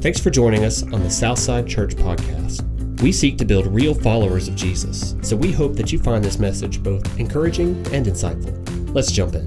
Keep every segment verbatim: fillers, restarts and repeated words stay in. Thanks for joining us on the Southside Church podcast. We seek to build real followers of Jesus, so we hope that you find this message both encouraging and insightful. Let's jump in.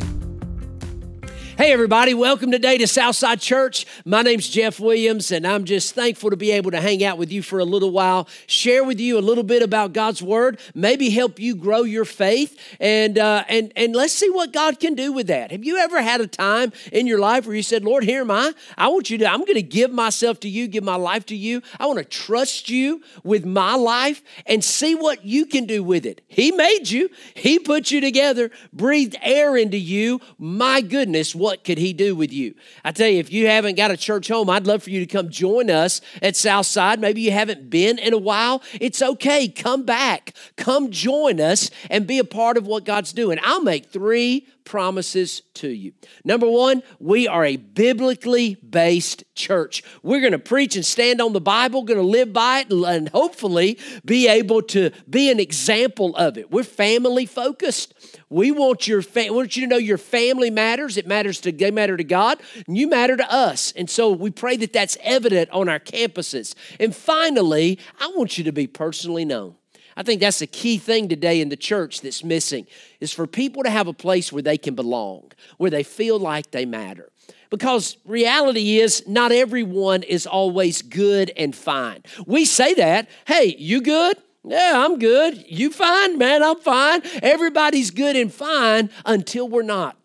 Hey everybody, welcome today to Southside Church. My name's Jeff Williams, and I'm just thankful to be able to hang out with you for a little while, share with you a little bit about God's Word, maybe help you grow your faith, and uh, and and let's see what God can do with that. Have you ever had a time in your life where you said, Lord, here am I. I want you to, I'm going to give myself to you, give my life to you. I want to trust you with my life and see what you can do with it. He made you. He put you together, breathed air into you. My goodness, what What could he do with you? I tell you, if you haven't got a church home, I'd love for you to come join us at Southside. Maybe you haven't been in a while. It's okay. Come back. Come join us and be a part of what God's doing. I'll make three promises to you. Number one, we are a biblically based church. We're going to preach and stand on the Bible, going to live by it, and hopefully be able to be an example of it. We're family focused. We want your fa- we want you to know your family matters. It matters to they matter to God, and you matter to us. And so we pray that that's evident on our campuses. And finally, I want you to be personally known. I think that's a key thing today in the church that's missing, is for people to have a place where they can belong, where they feel like they matter. Because reality is, not everyone is always good and fine. We say that, hey, you good? Yeah, I'm good. You fine? Man, I'm fine. Everybody's good and fine until we're not.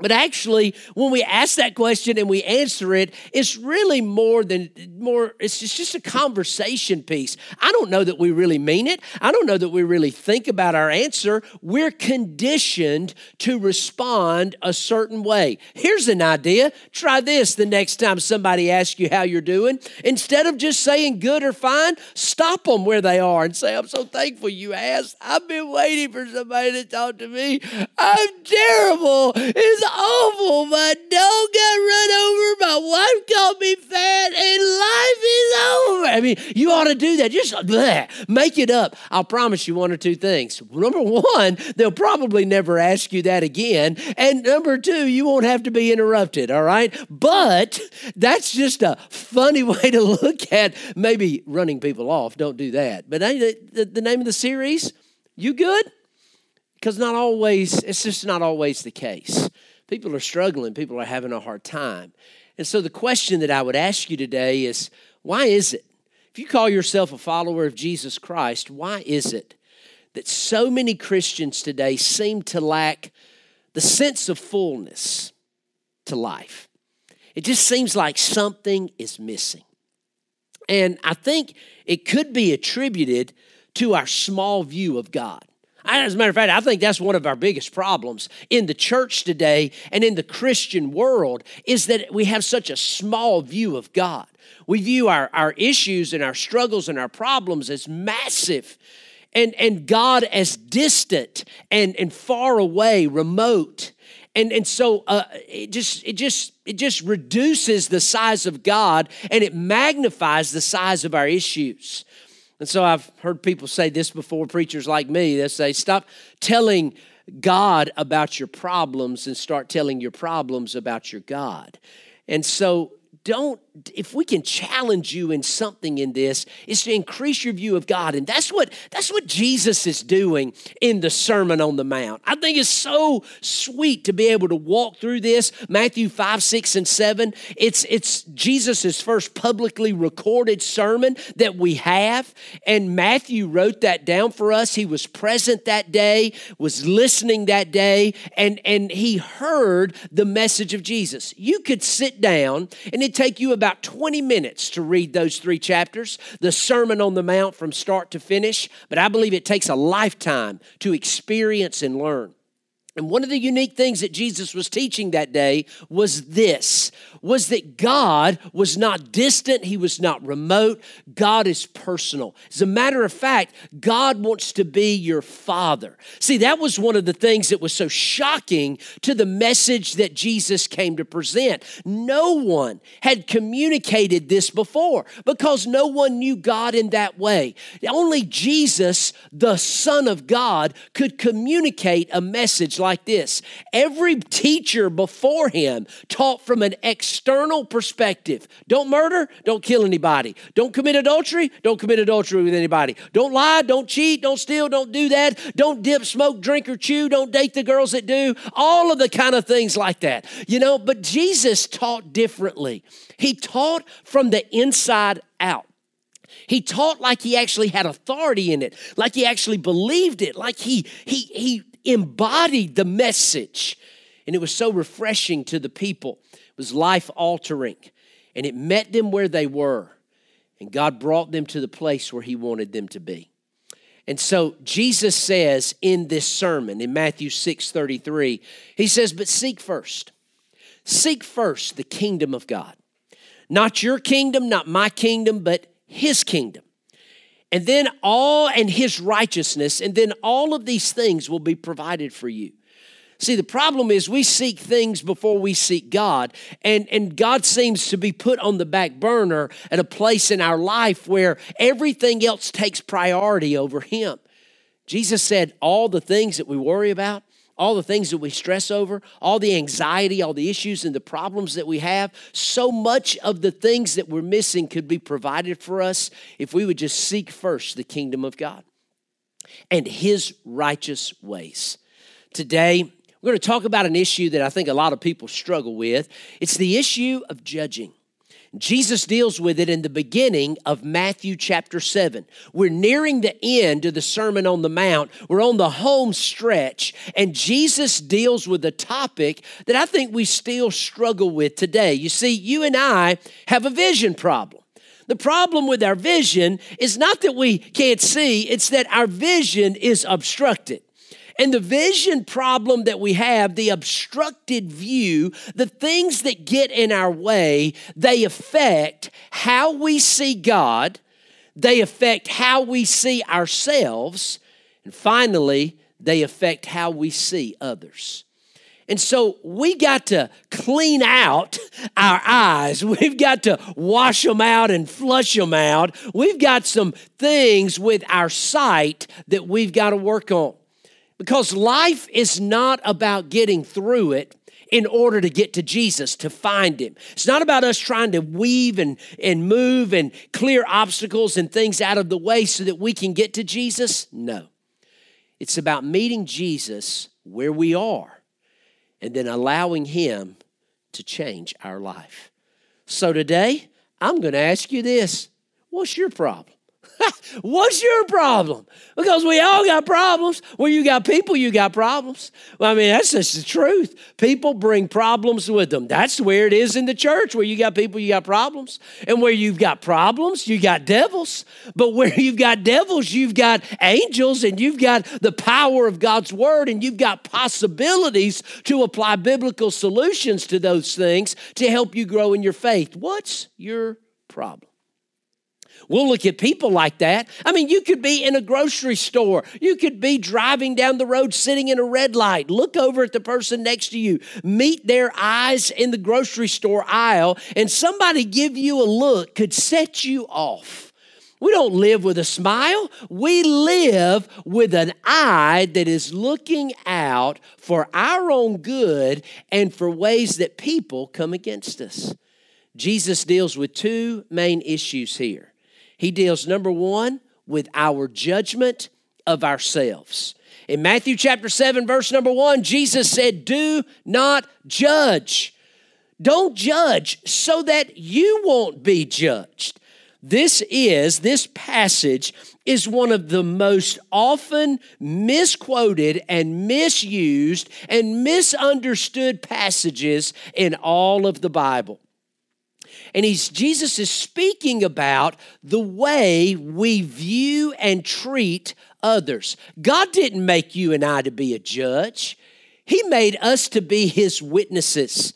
But actually, when we ask that question and we answer it, it's really more than more, it's just, it's just a conversation piece. I don't know that we really mean it. I don't know that we really think about our answer. We're conditioned to respond a certain way. Here's an idea. Try this the next time somebody asks you how you're doing. Instead of just saying good or fine, stop them where they are and say, I'm so thankful you asked. I've been waiting for somebody to talk to me. I'm terrible. It's awful. My dog got run over. My wife called me fat, and life is over. I mean, you ought to do that. Just bleh, make it up. I'll promise you one or two things. Number one, they'll probably never ask you that again. And number two, you won't have to be interrupted, all right? But that's just a funny way to look at maybe running people off. Don't do that. But the name of the series, You Good? Because not always, it's just not always the case. People are struggling. People are having a hard time. And so the question that I would ask you today is, why is it? If you call yourself a follower of Jesus Christ, why is it that so many Christians today seem to lack the sense of fullness to life? It just seems like something is missing. And I think it could be attributed to our small view of God. As a matter of fact, I think that's one of our biggest problems in the church today and in the Christian world, is that we have such a small view of God. We view our, our issues and our struggles and our problems as massive, and, and God as distant and, and far away, remote. And and so uh, it just it just it just reduces the size of God, and it magnifies the size of our issues. And so I've heard people say this before, preachers like me, they say, stop telling God about your problems and start telling your problems about your God. And so don't, if we can challenge you in something in this, is to increase your view of God. And that's what that's what Jesus is doing in the Sermon on the Mount. I think it's so sweet to be able to walk through this, Matthew five, six, and seven. It's, it's Jesus' first publicly recorded sermon that we have. And Matthew wrote that down for us. He was present that day, was listening that day, and, and he heard the message of Jesus. You could sit down, and it'd take you about twenty minutes to read those three chapters, the Sermon on the Mount from start to finish, but I believe it takes a lifetime to experience and learn. And one of the unique things that Jesus was teaching that day was this, was that God was not distant. He was not remote. God is personal. As a matter of fact, God wants to be your father. See, that was one of the things that was so shocking to the message that Jesus came to present. No one had communicated this before, because no one knew God in that way. Only Jesus, the Son of God, could communicate a message like this. Every teacher before him taught from an external external perspective. Don't murder, don't kill anybody. Don't commit adultery, don't commit adultery with anybody. Don't lie, don't cheat, don't steal, don't do that. Don't dip, smoke, drink, or chew. Don't date the girls that do. All of the kind of things like that. You know, but Jesus taught differently. He taught from the inside out. He taught like he actually had authority in it, like he actually believed it, like he he he embodied the message. And it was so refreshing to the people. It was life-altering. And it met them where they were. And God brought them to the place where he wanted them to be. And so Jesus says in this sermon, in Matthew six thirty-three, he says, but seek first. Seek first the kingdom of God. Not your kingdom, not my kingdom, but his kingdom. And then all and his righteousness, and then all of these things will be provided for you. See, the problem is we seek things before we seek God, and, and God seems to be put on the back burner at a place in our life where everything else takes priority over him. Jesus said all the things that we worry about, all the things that we stress over, all the anxiety, all the issues and the problems that we have, so much of the things that we're missing could be provided for us if we would just seek first the kingdom of God and his righteous ways. Today, we're going to talk about an issue that I think a lot of people struggle with. It's the issue of judging. Jesus deals with it in the beginning of Matthew chapter seven. We're nearing the end of the Sermon on the Mount. We're on the home stretch, and Jesus deals with a topic that I think we still struggle with today. You see, you and I have a vision problem. The problem with our vision is not that we can't see, it's that our vision is obstructed. And the vision problem that we have, the obstructed view, the things that get in our way, they affect how we see God, they affect how we see ourselves, and finally, they affect how we see others. And so we got to clean out our eyes. We've got to wash them out and flush them out. We've got some things with our sight that we've got to work on. Because life is not about getting through it in order to get to Jesus, to find him. It's not about us trying to weave and, and move and clear obstacles and things out of the way so that we can get to Jesus. No. It's about meeting Jesus where we are and then allowing him to change our life. So today, I'm going to ask you this. What's your problem? What's your problem? Because we all got problems. Well, you got people, you got problems. Well, I mean, that's just the truth. People bring problems with them. That's where it is in the church, where you got people, you got problems. And where you've got problems, you got devils. But where you've got devils, you've got angels, and you've got the power of God's word, and you've got possibilities to apply biblical solutions to those things to help you grow in your faith. What's your problem? We'll look at people like that. I mean, you could be in a grocery store. You could be driving down the road, sitting in a red light. Look over at the person next to you. Meet their eyes in the grocery store aisle, and somebody give you a look could set you off. We don't live with a smile. We live with an eye that is looking out for our own good and for ways that people come against us. Jesus deals with two main issues here. He deals, number one, with our judgment of ourselves. In Matthew chapter seven, verse number one, Jesus said, do not judge. Don't judge so that you won't be judged. This is, this passage is one of the most often misquoted and misused and misunderstood passages in all of the Bible. And he's, Jesus is speaking about the way we view and treat others. God didn't make you and I to be a judge. He made us to be his witnesses.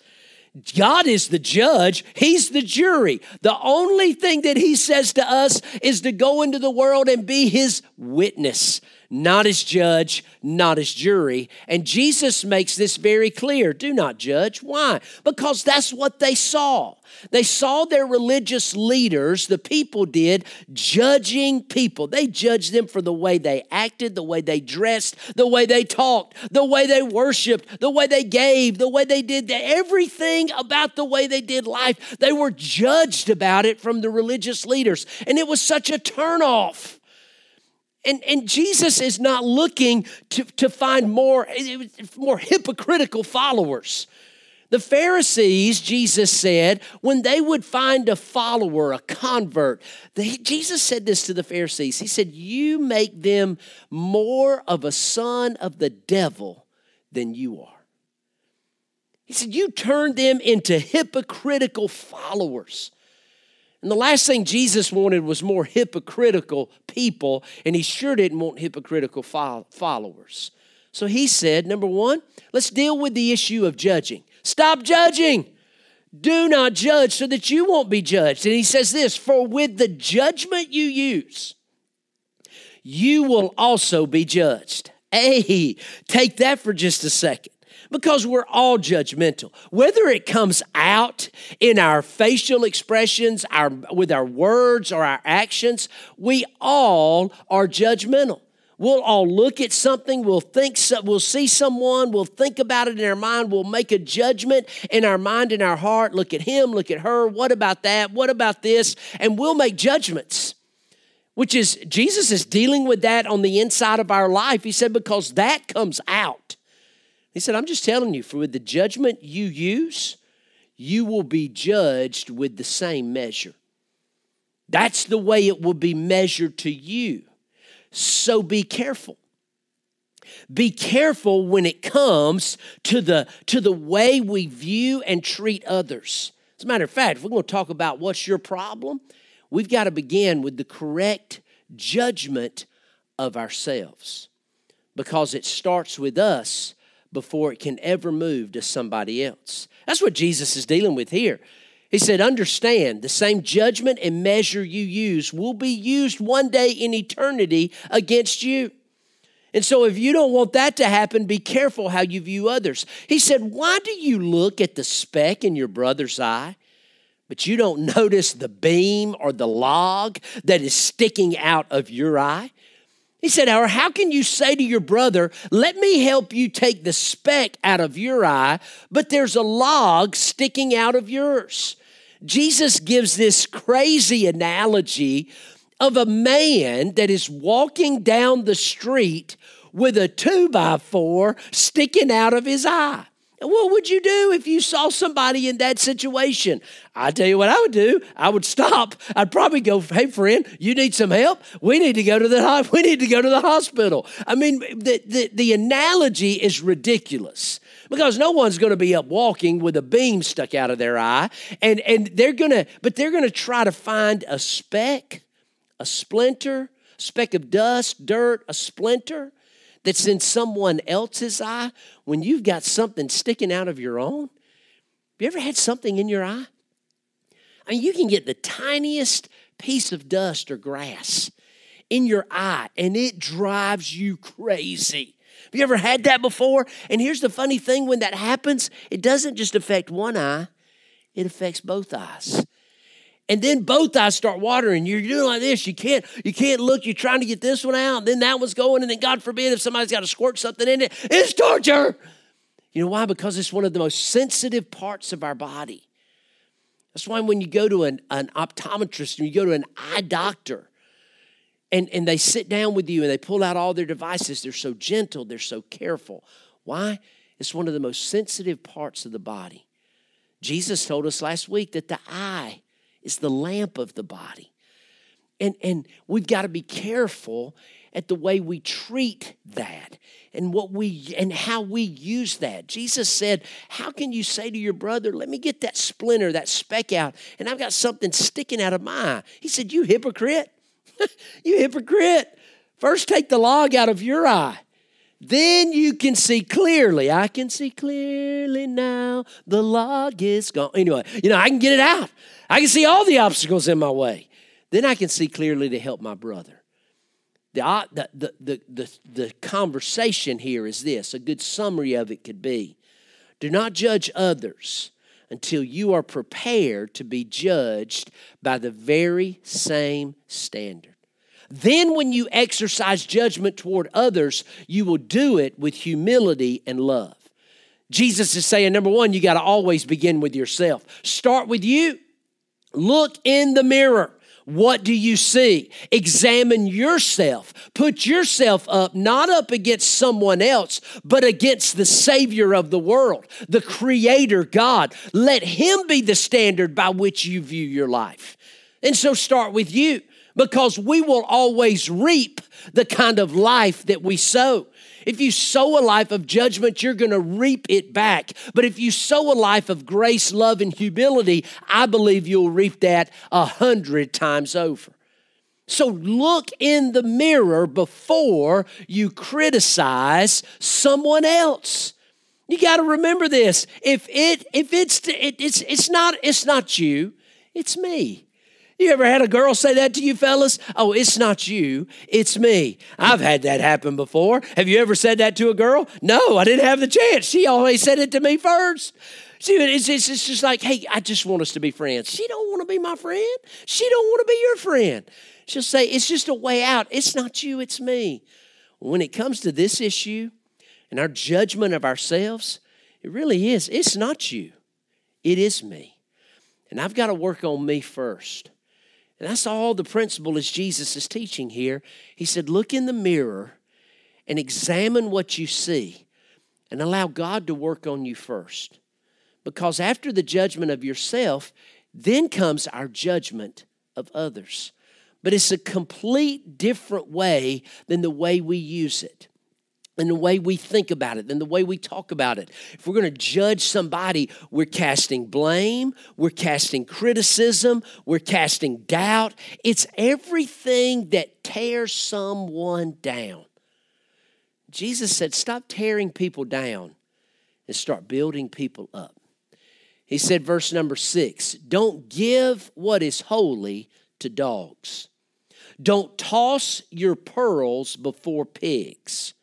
God is the judge. He's the jury. The only thing that he says to us is to go into the world and be his witness. not as judge, not as jury. And Jesus makes this very clear. Do not judge. Why? Because that's what they saw. They saw their religious leaders, the people did, judging people. They judged them for the way they acted, the way they dressed, the way they talked, the way they worshiped, the way they gave, the way they did, everything about the way they did life. They were judged about it from the religious leaders. And it was such a turnoff. And, and Jesus is not looking to, to find more, more hypocritical followers. The Pharisees, Jesus said, when they would find a follower, a convert, they, Jesus said this to the Pharisees. He said, you make them more of a son of the devil than you are. He said, you turn them into hypocritical followers. And the last thing Jesus wanted was more hypocritical people, and he sure didn't want hypocritical fo- followers. So he said, number one, let's deal with the issue of judging. Stop judging. Do not judge so that you won't be judged. And he says this, for with the judgment you use, you will also be judged. Hey, take that for just a second. Because we're all judgmental. Whether it comes out in our facial expressions, our with our words or our actions, we all are judgmental. We'll all look at something, we'll think, we'll see someone, we'll think about it in our mind, we'll make a judgment in our mind, in our heart, look at him, look at her, what about that, what about this, and we'll make judgments, which is, Jesus is dealing with that on the inside of our life. He said, because that comes out. He said, I'm just telling you, for with the judgment you use, you will be judged with the same measure. That's the way it will be measured to you. So be careful. Be careful when it comes to the, to the way we view and treat others. As a matter of fact, if we're going to talk about what's your problem, we've got to begin with the correct judgment of ourselves, because it starts with us before it can ever move to somebody else. That's what Jesus is dealing with here. He said, understand, the same judgment and measure you use will be used one day in eternity against you. And so if you don't want that to happen, be careful how you view others. He said, why do you look at the speck in your brother's eye, but you don't notice the beam or the log that is sticking out of your eye? He said, or how can you say to your brother, let me help you take the speck out of your eye, but there's a log sticking out of yours? Jesus gives this crazy analogy of a man that is walking down the street with a two by four sticking out of his eye. And what would you do if you saw somebody in that situation? I tell you what I would do. I would stop. I'd probably go, hey, friend, you need some help? We need to go to the, we need to go to the hospital. I mean, the, the, the analogy is ridiculous, because no one's going to be up walking with a beam stuck out of their eye. And, and they're going to, but they're going to try to find a speck, a splinter, speck of dust, dirt, a splinter that's in someone else's eye when you've got something sticking out of your own? Have you ever had something in your eye? I mean, you can get the tiniest piece of dust or grass in your eye, and it drives you crazy. Have you ever had that before? And here's the funny thing, when that happens, it doesn't just affect one eye, it affects both eyes. And then both eyes start watering. You're doing like this. You can't, you can't look. You're trying to get this one out. And then that one's going. And then God forbid if somebody's got to squirt something in it. It's torture. You know why? Because it's one of the most sensitive parts of our body. That's why when you go to an, an optometrist and you go to an eye doctor and, and they sit down with you and they pull out all their devices, they're so gentle. They're so careful. Why? It's one of the most sensitive parts of the body. Jesus told us last week that the eye is the lamp of the body. And, and we've got to be careful at the way we treat that and what we and how we use that. Jesus said, how can you say to your brother, let me get that splinter, that speck out, and I've got something sticking out of my eye? He said, you hypocrite. You hypocrite. First take the log out of your eye. Then you can see clearly. I can see clearly now. The log is gone. Anyway, you know, I can get it out. I can see all the obstacles in my way. Then I can see clearly to help my brother. The, the, the, the, the conversation here is this. A good summary of it could be, do not judge others until you are prepared to be judged by the very same standard. Then when you exercise judgment toward others, you will do it with humility and love. Jesus is saying, number one, you got to always begin with yourself. Start with you. Look in the mirror. What do you see? Examine yourself. Put yourself up, not up against someone else, but against the Savior of the world, the Creator God. Let Him be the standard by which you view your life. And so start with you, because we will always reap the kind of life that we sow. If you sow a life of judgment, you're going to reap it back. But if you sow a life of grace, love, and humility, I believe you'll reap that a hundred times over. So look in the mirror before you criticize someone else. You got to remember this. If it, if it's, it, it's, it's not, it's not you, it's me. You ever had a girl say that to you, fellas? Oh, it's not you, it's me. I've had that happen before. Have you ever said that to a girl? No, I didn't have the chance. She always said it to me first. See, it's, it's, it's just like, hey, I just want us to be friends. She don't want to be my friend. She don't want to be your friend. She'll say, it's just a way out. It's not you, it's me. When it comes to this issue and our judgment of ourselves, it really is. It's not you, it is me. And I've got to work on me first. And that's all the principle is Jesus is teaching here. He said, look in the mirror and examine what you see and allow God to work on you first. Because after the judgment of yourself, then comes our judgment of others. But it's a complete different way than the way we use it, and the way we think about it, and the way we talk about it. If we're going to judge somebody, we're casting blame, we're casting criticism, we're casting doubt. It's everything that tears someone down. Jesus said, stop tearing people down and start building people up. He said, verse number six, don't give what is holy to dogs. Don't toss your pearls before pigs,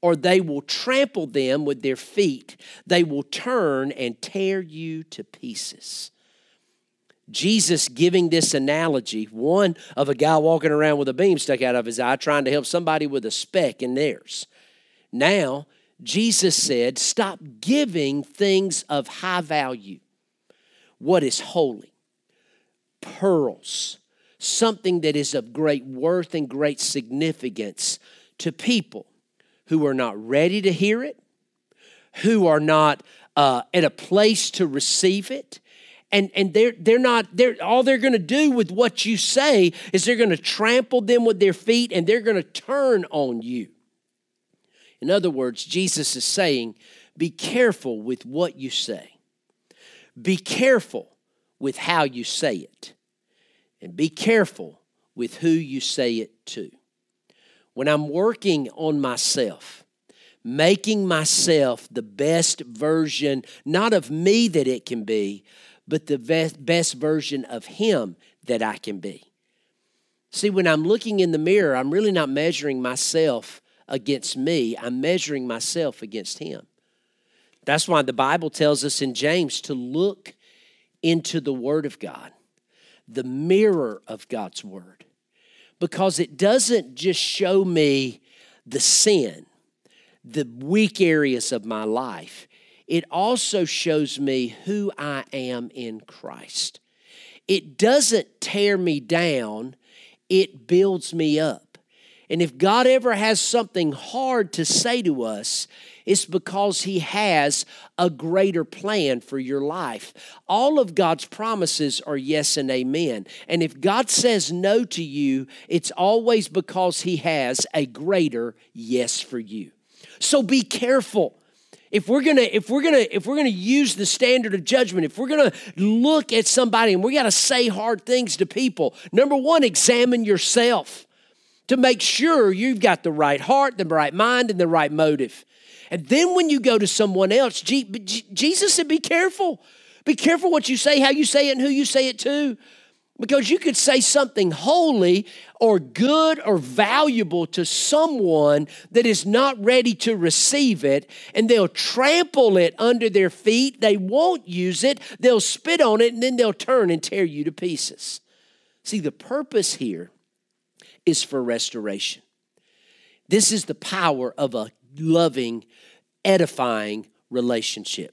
or they will trample them with their feet. They will turn and tear you to pieces. Jesus giving this analogy, one of a guy walking around with a beam stuck out of his eye trying to help somebody with a speck in theirs. Now, Jesus said, stop giving things of high value. What is holy? Pearls, something that is of great worth and great significance to people who are not ready to hear it, who are not uh, at a place to receive it, and and they're they're not they're all they're going to do with what you say is they're going to trample them with their feet and they're going to turn on you. In other words, Jesus is saying, be careful with what you say, be careful with how you say it, and be careful with who you say it to. When I'm working on myself, making myself the best version, not of me that it can be, but the best version of Him that I can be. See, when I'm looking in the mirror, I'm really not measuring myself against me. I'm measuring myself against Him. That's why the Bible tells us in James to look into the Word of God, the mirror of God's Word. Because it doesn't just show me the sin, the weak areas of my life. It also shows me who I am in Christ. It doesn't tear me down. It builds me up. And if God ever has something hard to say to us, it's because He has a greater plan for your life. All of God's promises are yes and amen. And if God says no to you, it's always because He has a greater yes for you. So be careful. If we're gonna, if we're gonna, if we're gonna use the standard of judgment, if we're gonna look at somebody and we gotta say hard things to people, number one, examine yourself to make sure you've got the right heart, the right mind, and the right motive. And then when you go to someone else, Jesus said, be careful. Be careful what you say, how you say it, and who you say it to. Because you could say something holy or good or valuable to someone that is not ready to receive it, and they'll trample it under their feet. They won't use it. They'll spit on it, and then they'll turn and tear you to pieces. See, the purpose here is for restoration. This is the power of a loving, edifying relationship.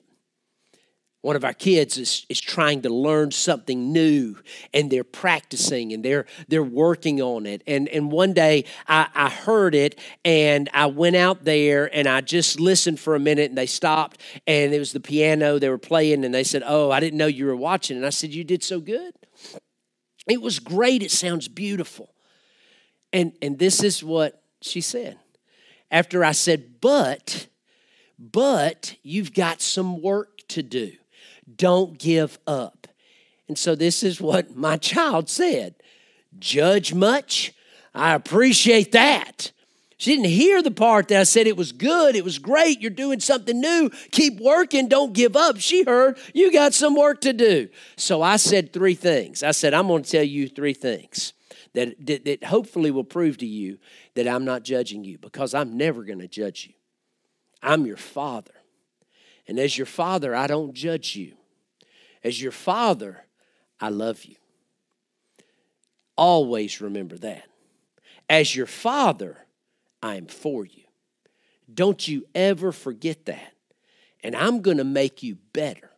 One of our kids is, is trying to learn something new, and they're practicing, and they're they're working on it. And and one day I, I heard it, and I went out there, and I just listened for a minute, and they stopped, and it was the piano they were playing, and they said, "Oh, I didn't know you were watching." And I said, "You did so good. It was great. It sounds beautiful." And and this is what she said. After I said, "But, but you've got some work to do. Don't give up." And so this is what my child said. "Judge much? I appreciate that." She didn't hear the part that I said it was good, it was great, you're doing something new, keep working, don't give up. She heard, "You got some work to do." So I said three things. I said, "I'm going to tell you three things that, that, that hopefully will prove to you that I'm not judging you, because I'm never going to judge you. I'm your father. And as your father, I don't judge you. As your father, I love you." Always remember that. As your father, I am for you. Don't you ever forget that. And I'm going to make you better.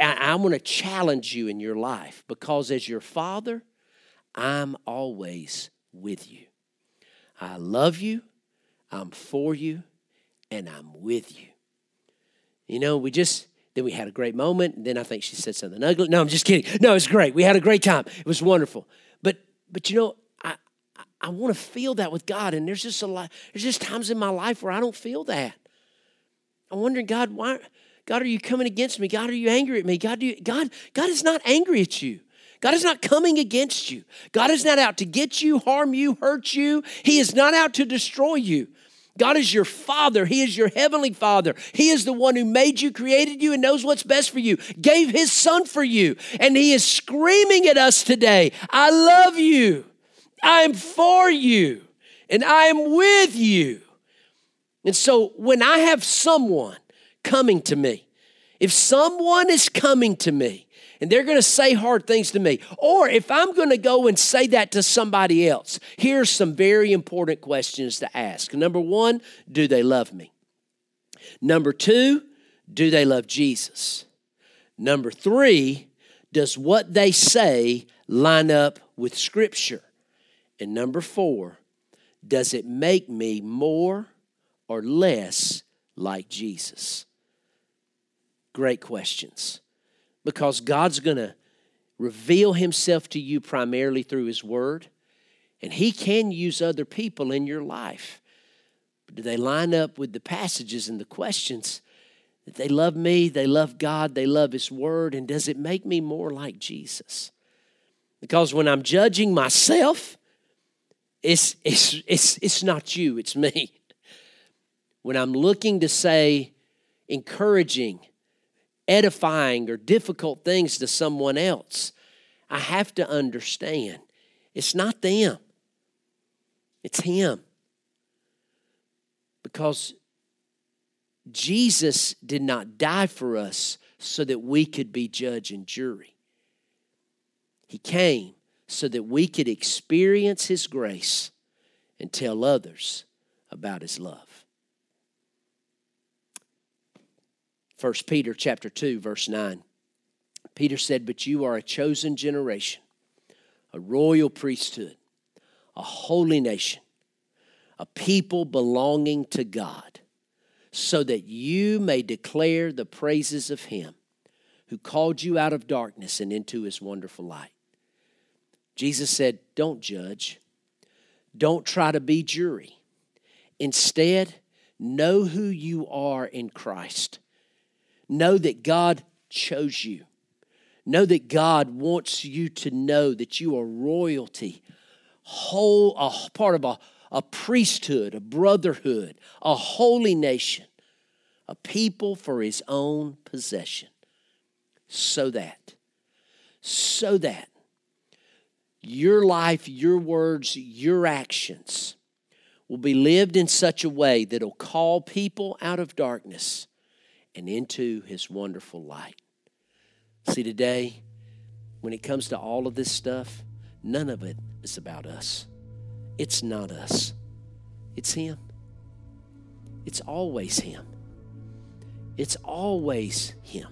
I'm going to challenge you in your life, because as your father, I'm always with you. I love you, I'm for you, and I'm with you. You know, we just, then we had a great moment, and then I think she said something ugly. No, I'm just kidding. No, it's great. We had a great time. It was wonderful. But, but you know, I, I, I want to feel that with God, and there's just a lot, there's just times in my life where I don't feel that. I'm wondering, God, why, God, are you coming against me? God, are you angry at me? God, do you, God, God is not angry at you. God is not coming against you. God is not out to get you, harm you, hurt you. He is not out to destroy you. God is your Father. He is your Heavenly Father. He is the one who made you, created you, and knows what's best for you, gave His Son for you. And He is screaming at us today, "I love you, I am for you, and I am with you." And so when I have someone coming to me, if someone is coming to me, and they're going to say hard things to me, or if I'm going to go and say that to somebody else, here's some very important questions to ask. Number one, do they love me? Number two, do they love Jesus? Number three, does what they say line up with Scripture? And number four, does it make me more or less like Jesus? Great questions. Because God's going to reveal Himself to you primarily through His Word. And He can use other people in your life. But do they line up with the passages and the questions? That they love me, they love God, they love His Word. And does it make me more like Jesus? Because when I'm judging myself, it's, it's, it's, it's not you, it's me. When I'm looking to say encouraging, edifying or difficult things to someone else, I have to understand it's not them, it's Him. Because Jesus did not die for us so that we could be judge and jury. He came so that we could experience His grace and tell others about His love. First Peter chapter two, verse nine. Peter said, "But you are a chosen generation, a royal priesthood, a holy nation, a people belonging to God, so that you may declare the praises of Him who called you out of darkness and into His wonderful light." Jesus said, don't judge. Don't try to be jury. Instead, know who you are in Christ. Know that God chose you. Know that God wants you to know that you are royalty, whole, a part of a, a priesthood, a brotherhood, a holy nation, a people for His own possession. So that, so that your life, your words, your actions will be lived in such a way that will call people out of darkness and into His wonderful light. See, today, when it comes to all of this stuff, none of it is about us. It's not us. It's Him. It's always Him. It's always Him.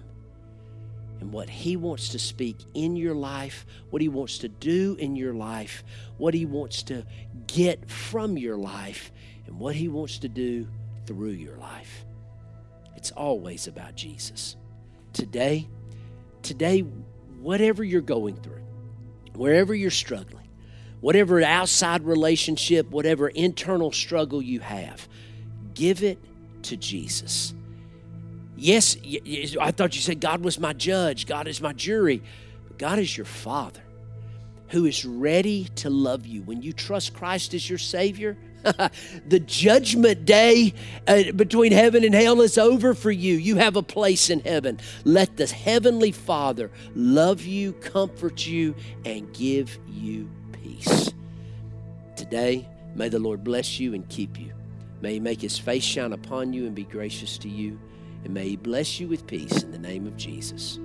And what He wants to speak in your life, what He wants to do in your life, what He wants to get from your life, and what He wants to do through your life. It's always about Jesus. Today, today, whatever you're going through, wherever you're struggling, whatever outside relationship, whatever internal struggle you have, give it to Jesus. Yes, I thought you said God was my judge, God is my jury. But God is your Father who is ready to love you. When you trust Christ as your Savior, the judgment day uh, between heaven and hell is over for you. You have a place in heaven. Let the Heavenly Father love you, comfort you, and give you peace. Today, may the Lord bless you and keep you. May He make His face shine upon you and be gracious to you. And may He bless you with peace in the name of Jesus.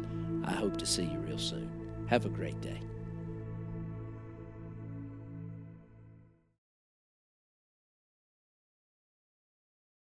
I hope to see you real soon. Have a great day.